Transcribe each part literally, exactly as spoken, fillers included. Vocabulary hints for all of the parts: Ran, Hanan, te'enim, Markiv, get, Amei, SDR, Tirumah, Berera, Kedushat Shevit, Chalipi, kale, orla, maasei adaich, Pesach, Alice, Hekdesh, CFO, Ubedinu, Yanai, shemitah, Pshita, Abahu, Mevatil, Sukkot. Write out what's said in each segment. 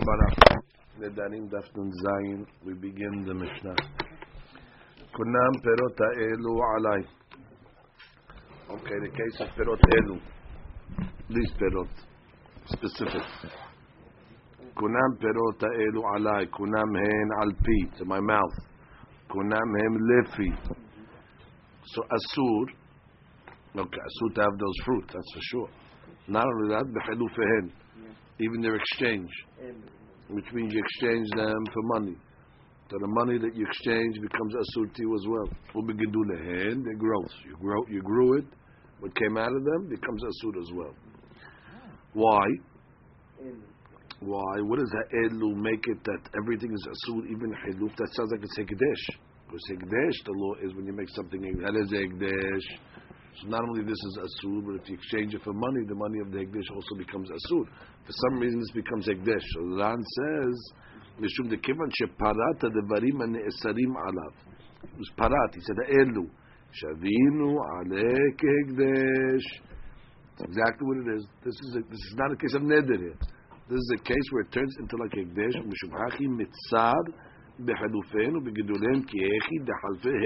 We begin the Mishnah. Kunam perot elu alai. Okay, the case of perot elu. This perot, specific. Kunam perot elu alai. Kunam hen alpi, to my mouth. Kunam hem lefi. So asur. Okay, asur to have those fruit. That's for sure. Not only that, bechilufehen. Even their exchange, which means you exchange them for money. So the money that you exchange becomes asur to you as well. Ubi Gidulehin, it grows. You grow, you grew it. What came out of them becomes asur as well. Why? Why? What does ha'elu make it that everything is asur, even hiluf? That sounds like it's Hekdesh. Because Hekdesh, the law is when you make something, that is Hekdesh. So not only this is asur, but if you exchange it for money, the money of the Hekdesh also becomes asur. For some reason, this becomes Hekdesh. So Ran says, "Mishum dekivan sheparat devarim ne'esarim alav." It was parat. He said, "Elu shavinu alek Hekdesh." That's exactly what it is. This is a, this is not a case of nedar here. This is a case where it turns into like Hekdesh. Mishum hachi mitzar behalufenu begedulem kiechi dehalfe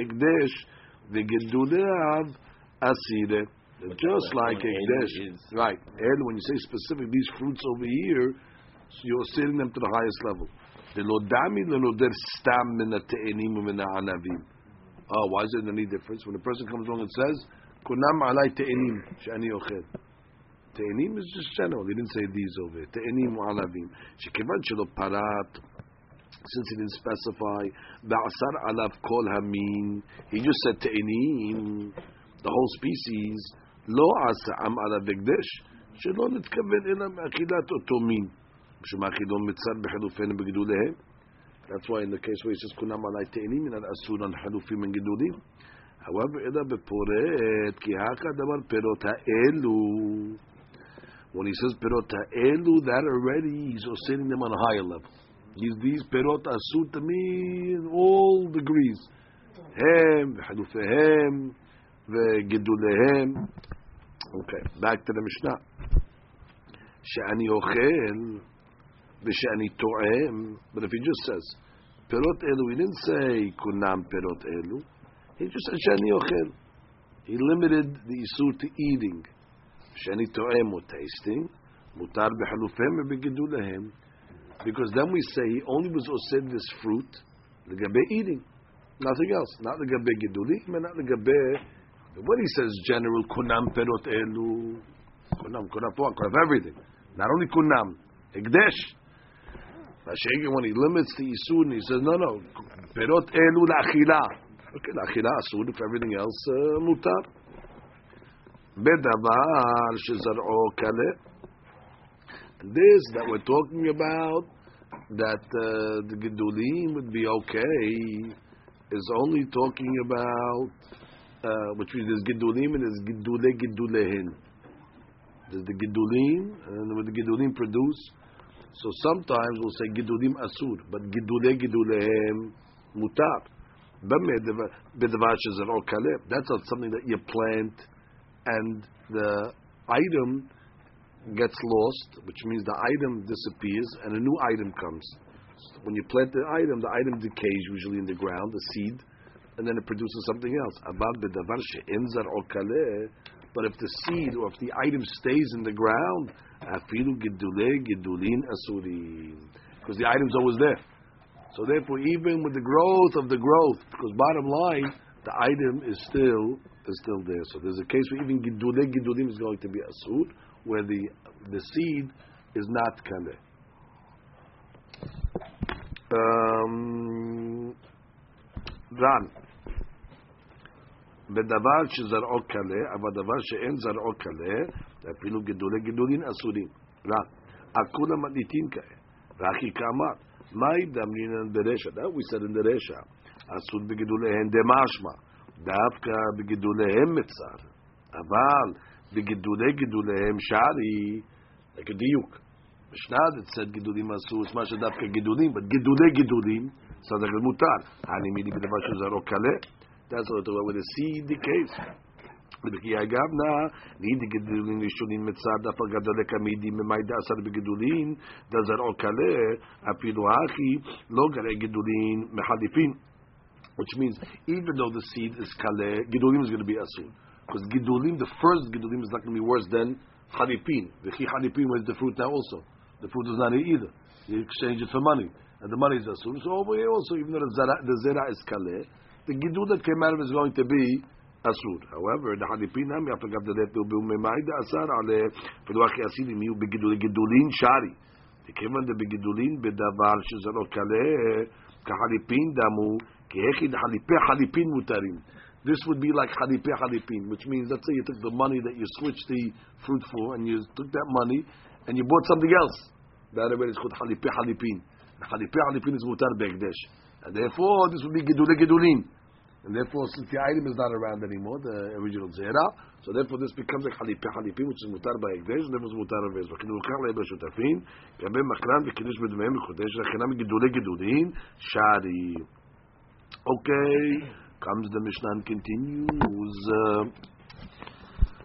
Hekdesh vegeduleav. I see that. But just like Hekdesh. Right. And when you say specific, these fruits over here, so you're selling them to the highest level. Oh, why is there any difference? When a person comes along and says, Kunam alai te'enim, she'ani ochel. Te'enim is just general. He didn't say these over here. Te'enim alavim. She'kevan shelo parat. Since he didn't specify, ba'asar alav kol hamin. He just said te'enim. The whole species, lo asam ala v'gdesh, shelo nitkaven ela achilat otomin, shemachilon mitzad b'chelufen b'gedulehem. That's why in the case where he says kunam alai te'enim, and asur on chelufim and gedulim. However, ela beporet ki haka davar perot ha'elu. When he says perot ha'elu, that already he's ascending them on a higher level. He's these perot asur to me in all degrees. Hem b'chelufehem. Gedulehem. Okay, back to the Mishnah. She'ani ochel, v'she'ani to'em. But if he just says perot elu, he didn't say kunam perot elu. He just said she'ani ochel. He limited the issue to eating. She'ani to'em, or tasting. Mutar b'chalufem b'gedulehem. Because then we say he only was osed this fruit l'gabe eating, nothing else. Not l'gabe gedulim, and not l'gabe. When he says general, kunam perot elu, kunam, kunam, kunam, everything. Not only kunam, hekdesh. When he limits the isur, and he says, no, no, perot elu la'achila. Okay, la'achila asur, if everything else, mutar. Bedavar shezar'o kale. This that we're talking about, that uh, the gedulim would be okay, is only talking about... Uh, which means there's Gidulim and there's Gidule Gidulehin. There's the Gidulim and what the Gidulim produce. So sometimes we'll say Gidulim Asur, but Gidule Gidulehin Mutar. That's not something that you plant and the item gets lost, which means the item disappears and a new item comes. So when you plant the item, the item decays usually in the ground, the seed. And then it produces something else. But if the seed or if the item stays in the ground, because the item's always there. So therefore, even with the growth of the growth, because bottom line, the item is still is still there. So there's a case where even Gidule Gidulim is going to be asur, where the the seed is not kale. Um, Ran. בדבר שזרעו קלה, אבל דבר שאין זרעו קלה, אפילו גדולי גדולין אסורים. Ran. הכול המדליטים כאלה. ואחי כאמר, מה ידמרינן ברשע? That we said in the רשע. אסור בגדוליהם דמשמע. דווקא בגדוליהם מצר. אבל בגדולי גדוליהם שערי, כדיוק. משנה that said גדולים אסור, מה שדווקא גדולים, but גדולי גדולים, so the mutar. That's what the seed decays. Which means, even though the seed is kale, Gidulim is going to be asun. Because Gidulim, the first Gidulim is not going to be worse than Chalipin. The Chi Chalipin was the fruit now also. The fruit is not here either. You exchange it for money. And the money is assumed. So over here also, even though the Zera, the zera is Kaleh, the Gidul that came out of it is going to be Asur. However, the Halipinam, after Gavdalet, will be Memaida Asar, Ale, Feluachi Asidim, you be Gidulin Shari. They came under the Gidulin, Bedavar, Shizarok Kaleh, Kahalipin Damu, Kehechid Halipe Halipin Mutarim. This would be like Chalipi Chalipin, which means, let's say you took the money that you switched the fruit for, and you took that money, and you bought something else. That way it's called Chalipi Chalipin. Chalipi Chalipin is Mutar B'Hekdesh. And therefore, this would be Gidule Gidulehin. And therefore, since the item is not around anymore, the original Zera, so therefore this becomes a Chalipi Chalipin, which is Mutar B'Hekdesh, and therefore it's Mutar B'Hekdesh. Kidul Kale B'Shutafin, Gabe Makran B'Kidush B'Dmeim B'Chodesh, Rechenam Gidule Gidulehin, Shari. Okay. Comes the Mishnah and continues.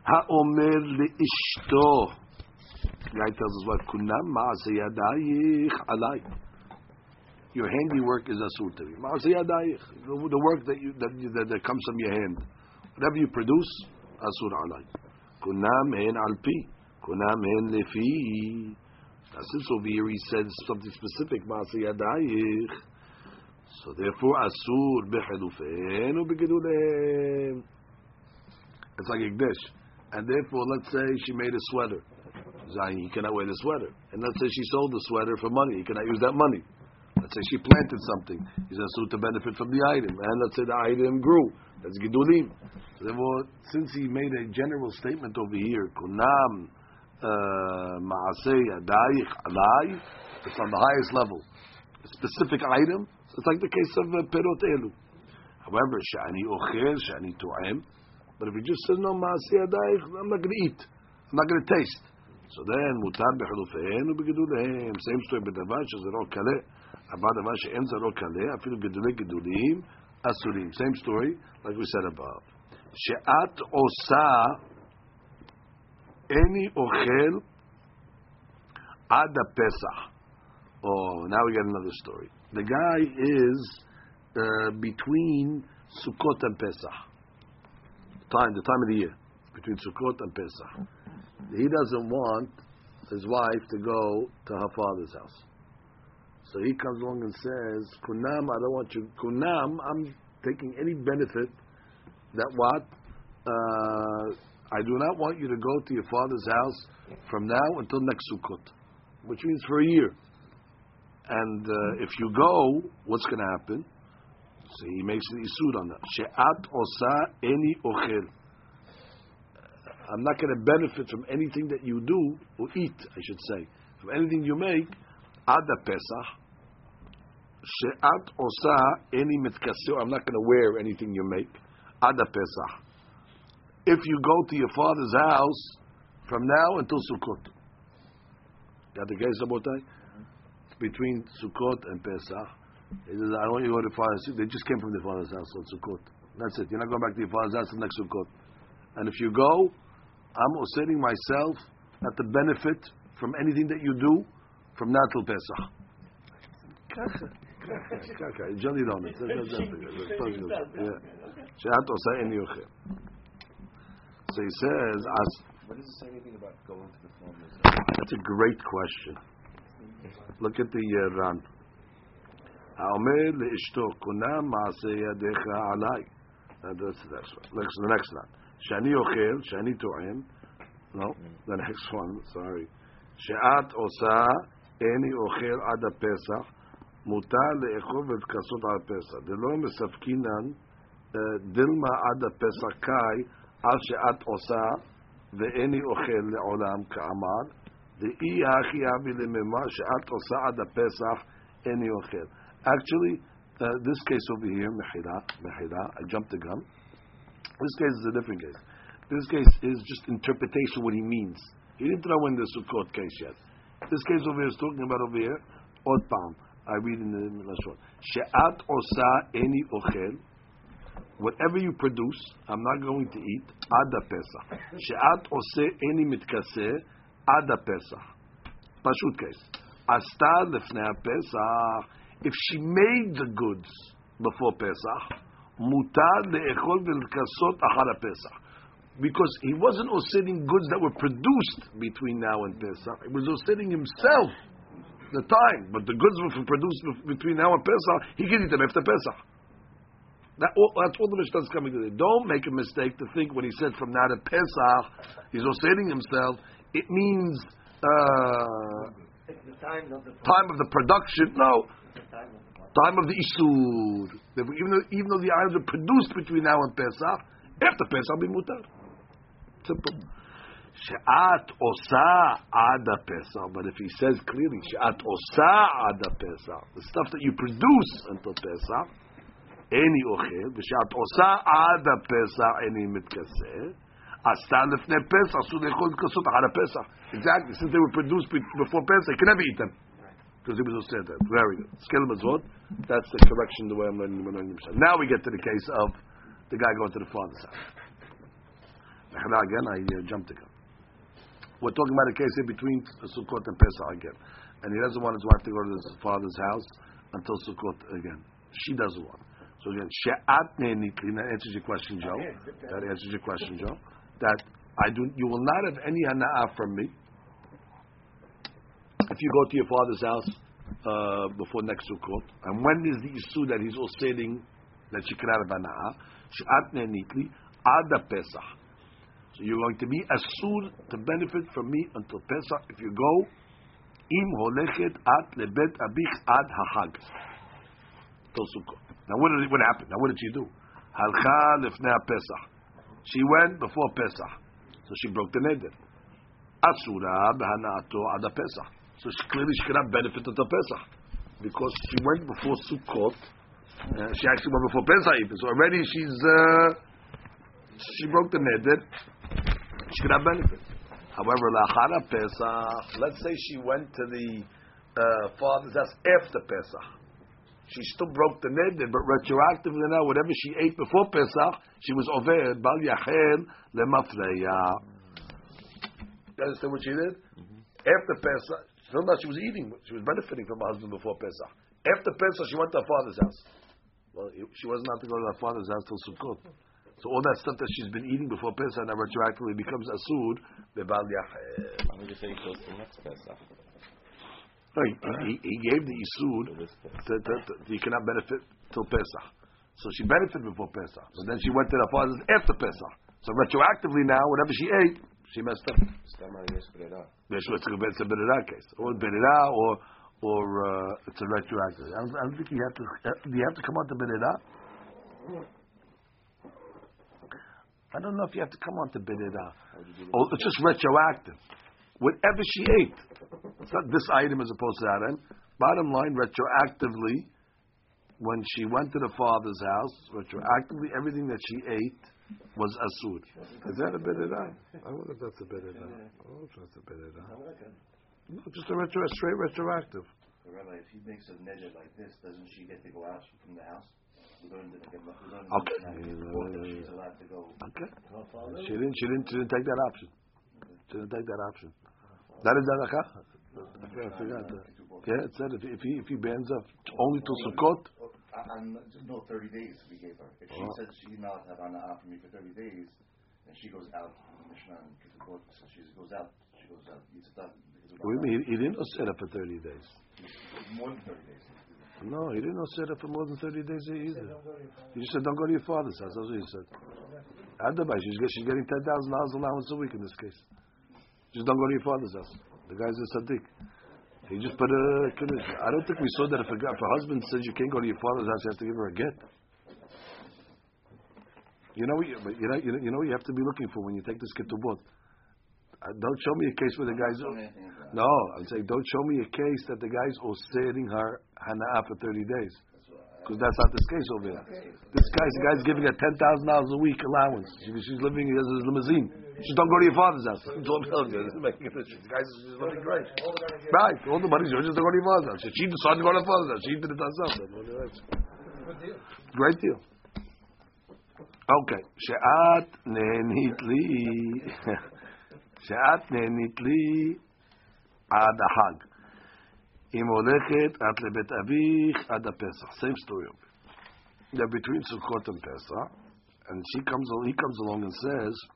Ha'omer le'ishto. The guy tells his wife, Kunam maasei adaich alai. Your handiwork is asur to me. Maasei adaich. The work that you, that, you, that that comes from your hand, whatever you produce, asur alai. Kunam hen alpi. Kunam hen lefi. Since over here he said something specific, maasei adaich. So therefore, asur b'chedufen u'b'gedulim. It's like Hekdesh. And therefore, let's say she made a sweater. Zayin, he cannot wear the sweater. And let's say she sold the sweater for money. He cannot use that money. Let's say she planted something. He's asur to benefit from the item. And let's say the item grew. That's gedulim. So therefore, since he made a general statement over here, kunam ma'asei adaich alai, it's on the highest level. A specific item. It's like the case of perot elu. However, shani ocher, shani to'em. But if he just says, no, maasei adaich, I'm not going to eat. I'm not going to taste. So then, mutar b'chilufein u'b'gedulein. Same story, b'davar she'zero kaleh. Abba davar she'en zero kaleh, afilu gedule gedulim, asurim. Same story, like we said above. She'at osa, any ochel, ad ha'pesach. Oh, now we got another story. The guy is uh, between Sukkot and Pesach. Time, the time of the year. Between Sukkot and Pesach. He doesn't want his wife to go to her father's house. So he comes along and says, Kunam, I don't want you. Kunam, I'm taking any benefit that what? Uh, I do not want you to go to your father's house from now until next Sukkot. Which means for a year. And uh, if you go, what's going to happen? So he makes an isur on that. She'at osa any ochel. I'm not going to benefit from anything that you do, or eat, I should say. From anything you make, ad pesach. She'at osa any mitkaseo. I'm not going to wear anything you make. Ad pesach. If you go to your father's house, from now until Sukkot. Got the case, Sabotai? Between Sukkot and Pesach, he says, I don't want you to go to father's. They just came from their father's house on Sukkot. That's it. You're not going back to your father's house until next Sukkot. And if you go, I'm offsetting myself at the benefit from anything that you do from now till Pesach. Johnny Donuts. So he says, what does it say anything about going to the father's house? That's a great question. Look at the uh, Ran. Ha'omer le'ishto kunam ma'asei yadecha alai. That's the next one. Next, the next one. Shani ochel, shani to'em. No, the next one. Sorry. She'at osa eni ochel ad ha'pesach. Mutar le'echov v'tkasot ad ha'pesach. Delo mesafkinan dilma ad ha'pesach kai al she'at osa ve'eni ochel le'olam ka'amar. Actually, uh, this case over here, I jumped the gun. This case is a different case. This case is just interpretation what he means. He didn't throw in the Sukkot case yet. This case over here is talking about over here. Od Pam. I read in the last one. She'at osa eni ochel whatever you produce, I'm not going to eat. Ada Pesach. She'at oseh eni mitkaseh. Ada Pesach. Pashut case. Asta lefnei Pesach. If she made the goods before Pesach, mutar le'echol v'lkasot achar Pesach. Because he wasn't oseting goods that were produced between now and Pesach. He was oseting himself the time. But the goods were produced between now and Pesach, he can eat them after Pesach. That, that's all the Mishnah is coming to. Don't make a mistake to think when he said from now to Pesach, he's oseting himself. It means uh, the time, of the time of the production. No. The time, of the time of the Isur. Even though, even though the items are produced between now and Pesach, after Pesach, be mutar. Simple. She'at osa ada Pesach. But if he says clearly, she'at osa ada Pesach, the stuff that you produce until Pesach, any ochel, she'at osa ada Pesach, any mitkaseh, asta lefnei Pesach, asur lechol mitkasot achar Pesach. Exactly. Since they were produced before Pesach, you can never eat them. Because he was said that. Very good. That's the correction, the way I'm learning the Mishnah. Now we get to the case of the guy going to the father's house. Again, I uh, jumped again. We're talking about a case here between Sukkot and Pesach again. And he doesn't want his wife to go to his father's house until Sukkot again. She doesn't want. So again, that answers your question, Joe. That answers your question, Joe. That I do. You will not have any hana'ah from me if you go to your father's house uh, before next Sukkot. And when is the issue that he's oseting that she cannot have hana'ah? She'at ne'enitli ada Pesach. So you're going to be asur to benefit from me until Pesach if you go im holechet at lebet abich ad hahag till Sukkot. Now what did what happened? Now what did she do? Halcha lefnei Pesach. She went before Pesach, so she broke the nedar. Asura b'hana'ato ada Pesach. So she clearly she cannot benefit until Pesach because she went before Sukkot. Uh, she actually went before Pesach even. So already she's uh, she broke the neder. She cannot benefit. However, la'achara Pesach. Let's say she went to the uh, father's house after Pesach. She still broke the neder, but retroactively now, whatever she ate before Pesach, she was over bal yachel lemafreya. You understand what she did after Pesach? Till now she was eating, she was benefiting from her husband before Pesach. After Pesach, she went to her father's house. Well, she wasn't allowed to go to her father's house till Sukkot. So all that stuff that she's been eating before Pesach now retroactively becomes asur. Bebal yachel. I'm going to say he goes to next Pesach. No, he, he, he gave the isur that, that, that he cannot benefit till Pesach. So she benefited before Pesach. So then she went to her father's after Pesach. So retroactively now, whatever she ate, she messed up. It's a Berera case, or Berera, or or uh, it's a retroactive. I don't, I don't think you have to. Do you have to come out to Berera? I don't know if you have to come out to Berera. Or it's just retroactive. Whatever she ate, it's not this item as opposed to that item. Bottom line, retroactively, when she went to the father's house, retroactively everything that she ate was asur. Is that a berera? I wonder if that's a berera. I wonder if that's a berera. No, just a retro, a straight retroactive. But Rabbi, if she makes a neder like this, doesn't she get to go out from the house? Learn to get, learn to okay. Get she's allowed to go. Okay. She didn't. She didn't. She didn't take that option. She didn't take that option. That is halacha. I forgot that. Yeah, it said if he if he, if he bans up only to Sukkot. And no, thirty days we gave her. If she oh. said she did not have hana'ah for me for thirty days, and she goes out from Mishna and Kitzvot, so she goes out, she goes out. What do you mean? He didn't osera for thirty days. More than thirty days. No, he didn't osera for more than thirty days either. He just said, "Don't go to your father's house." That's what he said. Otherwise, she's getting ten thousand dollars allowance a week in this case. Just don't go to your father's house. The guy's a tzaddik. He just put a kiddush. I don't think we saw that if a, guy, if a husband says you can't go to your father's house, you have to give her a get. You know what you, you, know, you, know, you know you have to be looking for when you take this ketubot. Uh, don't show me a case where the guy's... No, I'm saying don't show me a case that the guy's osseting her hana'ah for thirty days. Because that's not this case over here. This guy's, the guy's giving her ten thousand dollars a week allowance. She, she's living in his limousine. Just don't go to your father's house. This guy's living great. Right. All the money's yours, just don't go to your father's house. She decided to go to her father's house. She did it herself. Great deal. Okay. She'at ne'enit li. She'at ne'enit li ad ha'ag. Im olechet at lebet avich ad ha'pesach. Same story of it. They're between Sukkot and Pesach. And she comes, he comes along and says,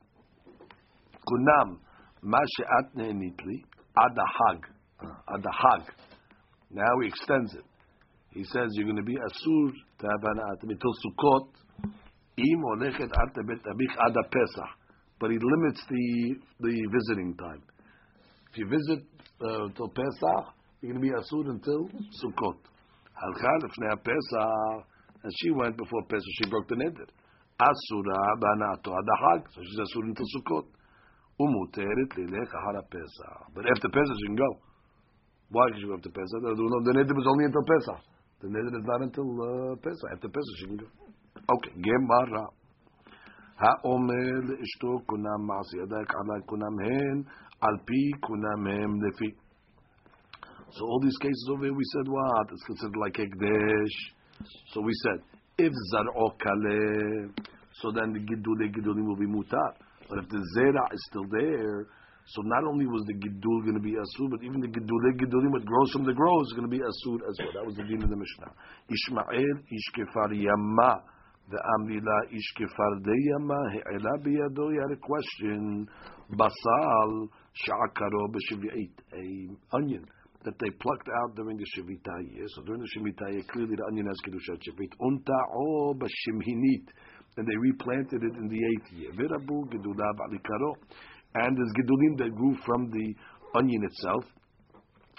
Kunam, ma she'at ne'enit li ad ha'ag. Ad ha'ag. Now he extends it. He says, you're going to be asur to have hana'ah until Sukkot. But he limits the the visiting time. If you visit uh, till Pesach, you're going to be asur until Sukkot. And she went before Pesach. She broke the nedar. Asura banato adahag. So she's asur until Sukkot. Umuteret lilech ahara Pesach. But after Pesach, she can go. Why did she go after Pesach? The nedar was only until Pesach. The nedar is not until uh, Pesach. After Pesach, she can go. Okay, Gemara. Ha'omer le'ishto kunam maasei adaich ala kunam hen al pi kunam hem lefi. So all these cases over here, we said what? It's considered like Hekdesh. So we said, if Zera kale, so then the Gidule Gidulehin will be mutar. But if the Zera is still there, so not only was the Gidul going to be asur, but even the Gidule Gidulehin, what grows from the grows, is going to be asur as well. That was the din of the Mishnah. Ishmael ishkefar yama. The Amila Ishkefar Deyama He'ela Biyado. He had a question. Basal Sha'akaro B'Shevi'it. An onion that they plucked out during the Shemitah year. So during the Shemitah year, clearly the onion has Kedushat Shevit. Unta'o B'Shemhinit. And they replanted it in the eighth year. Verabu Gedulab Alikaro. And there's Gedulim that grew from the onion itself.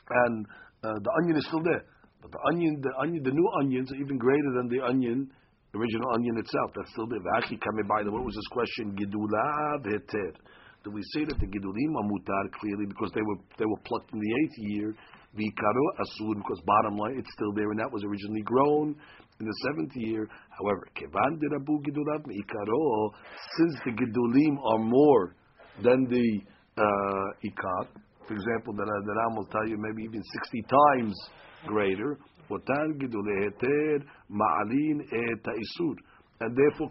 And uh, the onion is still there. But the onion, the onion, the new onions are even greater than the onion. Original onion itself, that's still there. Actually, coming by the what was this question? Gidulav heter. Do we say that the gidulim are mutar clearly because they were they were plucked in the eighth year? Vikaro asur, because bottom line it's still there and that was originally grown in the seventh year. However, kevan derabu gidulav ikaro, since the gidulim are more than the uh, ikar. For example, the Ran will tell you maybe even sixty times greater. And therefore,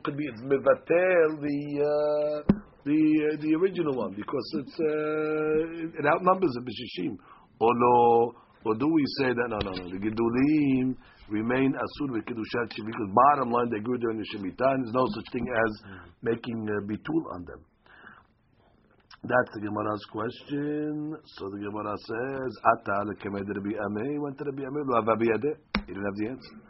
could be it's mevatil the uh, the uh, the original one because it's uh, it outnumbers it b'shishim. Or no, or do we say that no, no, no? The gedulim remain asur with kedushat shivit because bottom line they grew during the shemitah and there's no such thing as making uh, bitul on them. That's the Gemara's question. So the Gemara says, "Ata lekemed Rabbi Amei." Went to Rabbi Amei. Lo avabi yade. He didn't have the answer.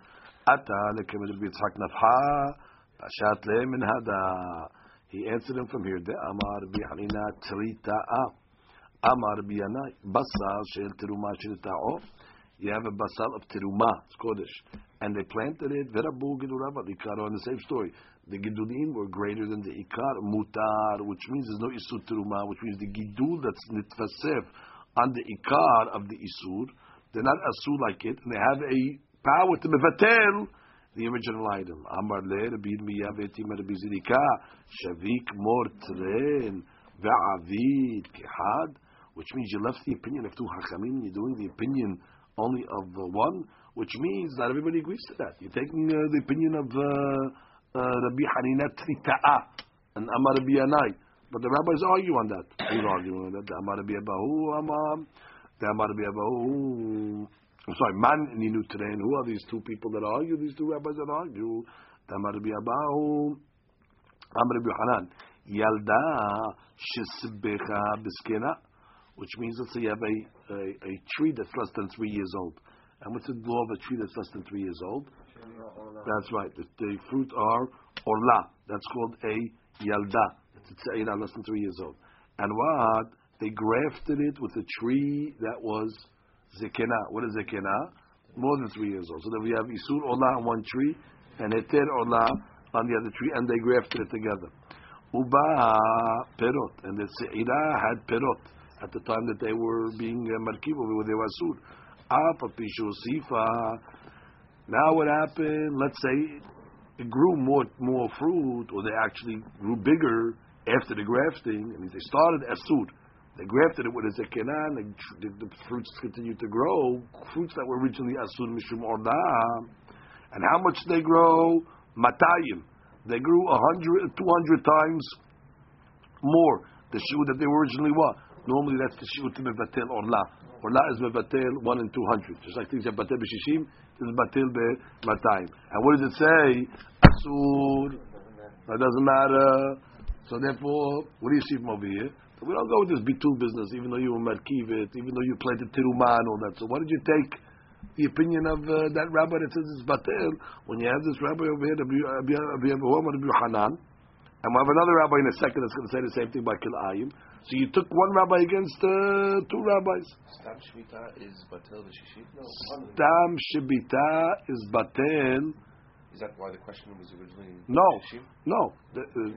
Ata lekemed Rabbi Yitzchak nafha. Pashat le'min hada. He answered him from here. De Amar Rabbi Hanina trita'a. Amar Rabbi Yanai basal shel Tirumah shel. You have a basal of Tirumah. It's kodesh, and they planted it. Verabu gidurava ikaro. And the same story. The Gidulim were greater than the Ikar, Mutar, which means there's no Isur Terumah, which means the Gidul that's Nitfasef on the Ikar of the Isur, they're not Asur like it, and they have a power to Mevatel, the original item. Amar le, Rabbi Miyavetim, Rabbi Zirika, Shavik Mortren, Ve'avid, Kehad, which means you left the opinion of two Hachamim, you're doing the opinion only of one, which means not everybody agrees to that. You're taking uh, the opinion of... Uh, Rabbi Hanina Trita'a and Amar Rabbi Yanai, but the rabbis argue on that. Who's arguing on that? The Amar Rabbi Abahu, Amar, the Amar Rabbi Abahu. I'm sorry, Man Ninu Tren. Who are these two people that argue? These two rabbis that argue. The Amar Rabbi Abahu, Amar Rabbi Hanan, yalda shesbecha b'skena, which means let's say you have a, a a tree that's less than three years old. And what's the law of a tree that's less than three years old? That's right. The, the fruit are orla. That's called a yalda. It's a te'enim less than three years old. And what? They grafted it with a tree that was Zekena. What is Zekena? More than three years old. So then we have Isur orla on one tree and Heter orla on the other tree, and they grafted it together. Uba perot. And the te'enim had perot at the time that they were being uh, Markiv, where they were Asur. Apa pishu sifa. Now what happened? Let's say it grew more more fruit, or they actually grew bigger after the grafting. I mean, they started asur. They grafted it with a zekena, and the, the fruits continued to grow. Fruits that were originally asur mishum orda. And how much they grow? Matayim. They grew one hundred, two hundred times more the shiur that they were originally what? Normally that's the shiur to mevatil orla. Orla is mevatil one in two hundred. Just like things that batel b'shishim is batel b'matayim. And what does it say? Asur. That doesn't matter. So therefore, what do you see from over here? We don't go with this bitul business, even though you were Markiv it, even though you planted Tirumah and all that. So why did you take the opinion of uh, that rabbi that says it's batel when you have this rabbi over here, Rabbi Hanan? And we'll have another rabbi in a second that's going to say the same thing by kilayim. So you took one rabbi against uh, two rabbis. Stam Shibita is batel the shishit? No. Stam Shibita is batel. Is that why the question was originally? No. Shishim? No. The, uh,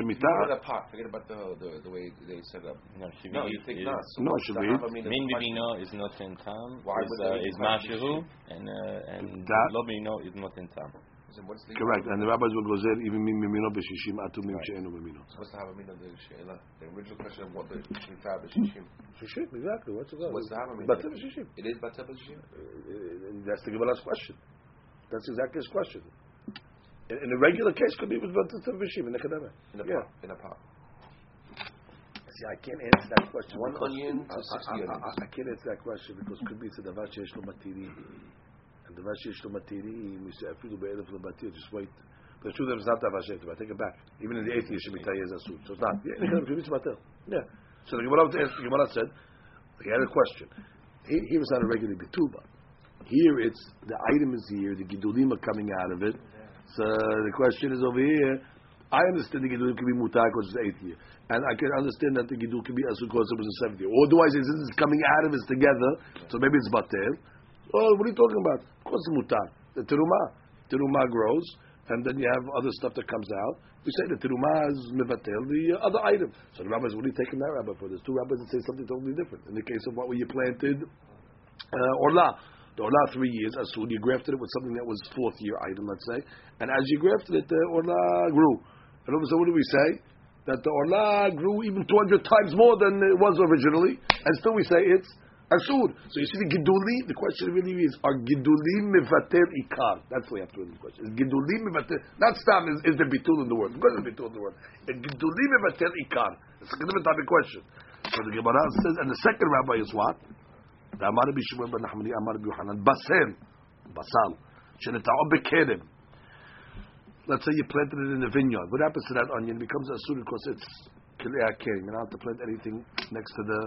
shemitah. Forget, Forget about the, the the way they set up. No, no you think not. So no, it should be. Min b'bino is not in tam. Why is uh, is mashiru and uh, and lo b'bino is not in tam. So correct, and the rabbis will go there even min mimino b'shishim atu min she'enu b'mino. What's the havamina of the she'ela? The original question of what the shifah b'shishim. Shishim, exactly. What's the what's the havamina? Batel b'shishim. It is batel b'shishim. That's the Gemara's question. That's exactly his question. In, in a regular case, could be with batel b'shishim in a kedama. In a pot. Yeah. In a pot. See, I can't answer that question. One onion to sixty onions. I can't answer that question because could be it's a davar she'esh lo matiri. And the vashish lo matiri, we say afilu be'elef lo matiri. Just wait. The truth is not davashet. I take it back. Even in the eighth year, shemitah is asur. So it's not. Yeah. So the Gemara said he had a question. He, he was not a regular bituba. Here it's the item is here. The gidulim are coming out of it. So the question is over here. I understand the gidulim can be mutar because it's the eighth year, and I can understand that the gidul can be asur because it was the seventh year. Or do I say since it's coming out of it's together, so maybe it's batel? Oh, what are you talking about? Of course, the mutar, the terumah. Terumah grows, and then you have other stuff that comes out. You say the terumah is mevatel, the other item. So the rabbis, what are you taking that rabbi for? There's two rabbis that say something totally different. In the case of what were you planted? Uh, orla. The orla three years, asud, you grafted it with something that was fourth year item, let's say. And as you grafted it, the orla grew. And all of a sudden, what do we say? That the orla grew even two hundred times more than it was originally. And still we say it's asur. So you see the Gidulim, the question really is, are Gidulim mevatel Ikar? That's what you have to read the question. Is Gidulim mevatel, not Stam is, is the Bitul in the world. Because the Bitul in the world. Is Gidulim mevatel Ikar? It's a different type of question. So the Gemara says, and the second rabbi is what? The Amar b'Shimon ben Nachmani, Amar b'Yohanan, Basal, Basal, Sheneta'ob bekerim. Let's say you planted it in a vineyard. What happens to that onion? It becomes asur because it's kerim. You don't have to plant anything next to the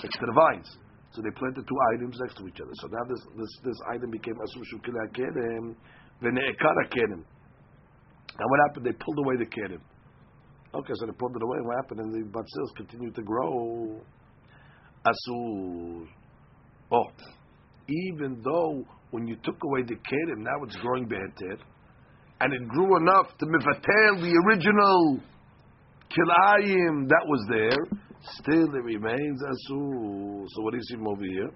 next to the vines. So they planted two items next to each other. So now this this, this item became asur shu kila kerim, v'ne'ekara kerim. And what happened? They pulled away the kerim. Okay, so they pulled it away. What happened? And the batzils continued to grow. Asur. Oh, even though when you took away the kerim, now it's growing beheter, and it grew enough to mevatel the original kilayim that was there. Still, it remains asur. So, what do you see over here?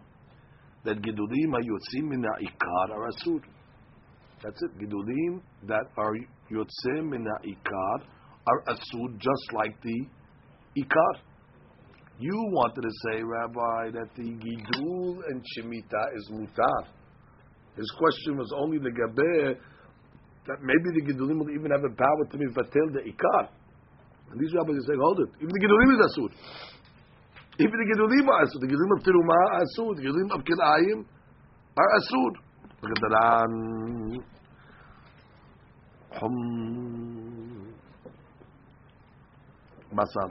That gidulim hayotzim min ha'ikar are asur. That's it. Gidulim that are yotzim min ha'ikar are asur, just like the ikar. You wanted to say, Rabbi, that the gidul and shemitah is mutar. His question was only the gaber that maybe the gidulim will even have the power to mevatel the ikar. And these rabbis are saying, hold it. Even the Gidulim is asur. Even the Gidulim are asur. The Gidulim of Tirumah are asur. The Gidulim of Kilayim are asur. Look at the Ran. Hum. Basal.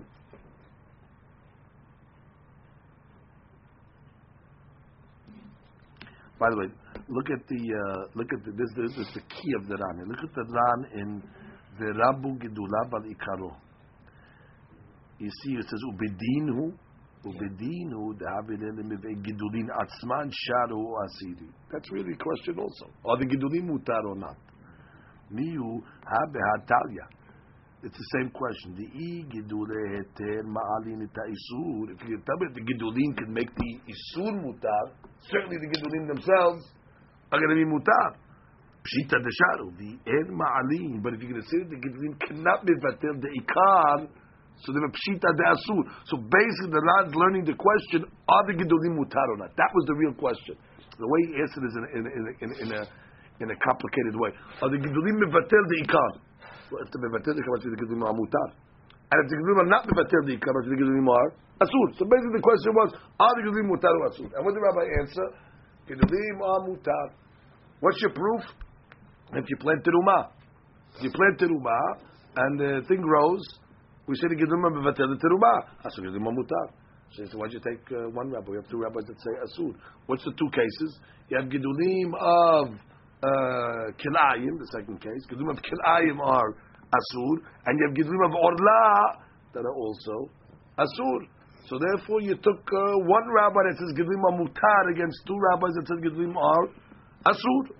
By the way, look at the, uh, look at the, this, this is the key of the Ran. Look at the Ran in the Rabu Gidulab al-Ikaro. You see, it says ubedinu, ubedinu da'abilele mevei gidulin atzman sharu asiri. That's really a question also. Are the gidulin mutar or not? Miu habehatalia. It's the same question. The i gidule heter ma'alin ita isur. If you tell me the gidulin can make the isur mutar, certainly the gidulin themselves are going to be mutar. Pshita desharu the en ma'alin. But if you're going to say the gidulin cannot be vatel the ikar. So they were pshita de asur. So basically, the Ran's learning the question: are the gidulim mutar or not? That was the real question. The way he answered is in, in, in, in, in, a, in a complicated way. Are the gidulim mevatel the ikar? אתה מבטל לכמה שזה גדולים are מותר. And if the Gedulim are not mevatil the Ikar, the Gedulim are asur. So basically the question was, are the Gedulim mutar or asur? And what did Rabbi answer? Gedulim are mutar. What's your proof? If you plant Tirumah, if you plant Tirumah and the thing grows, we say the Gedulim are mevatil the Tirumah. Asur Gedulim are mutar. So why don't you take uh, one rabbi? We have two rabbis that say asur. What's the two cases? You have Gidulim of uh, kilayim, the second case. Gedulim of kilayim are asur, and you have Gidulim of orla that are also asur. So therefore, you took uh, one rabbi that says Gidulim are mutar against two rabbis that said Gidulim are asur,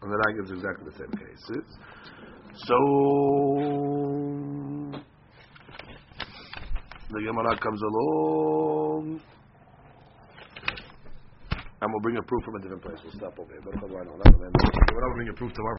and then I gives exactly the same cases. So the Gemara comes along, and we'll bring a proof from a different place. We'll stop over here. But we'll bring a proof tomorrow.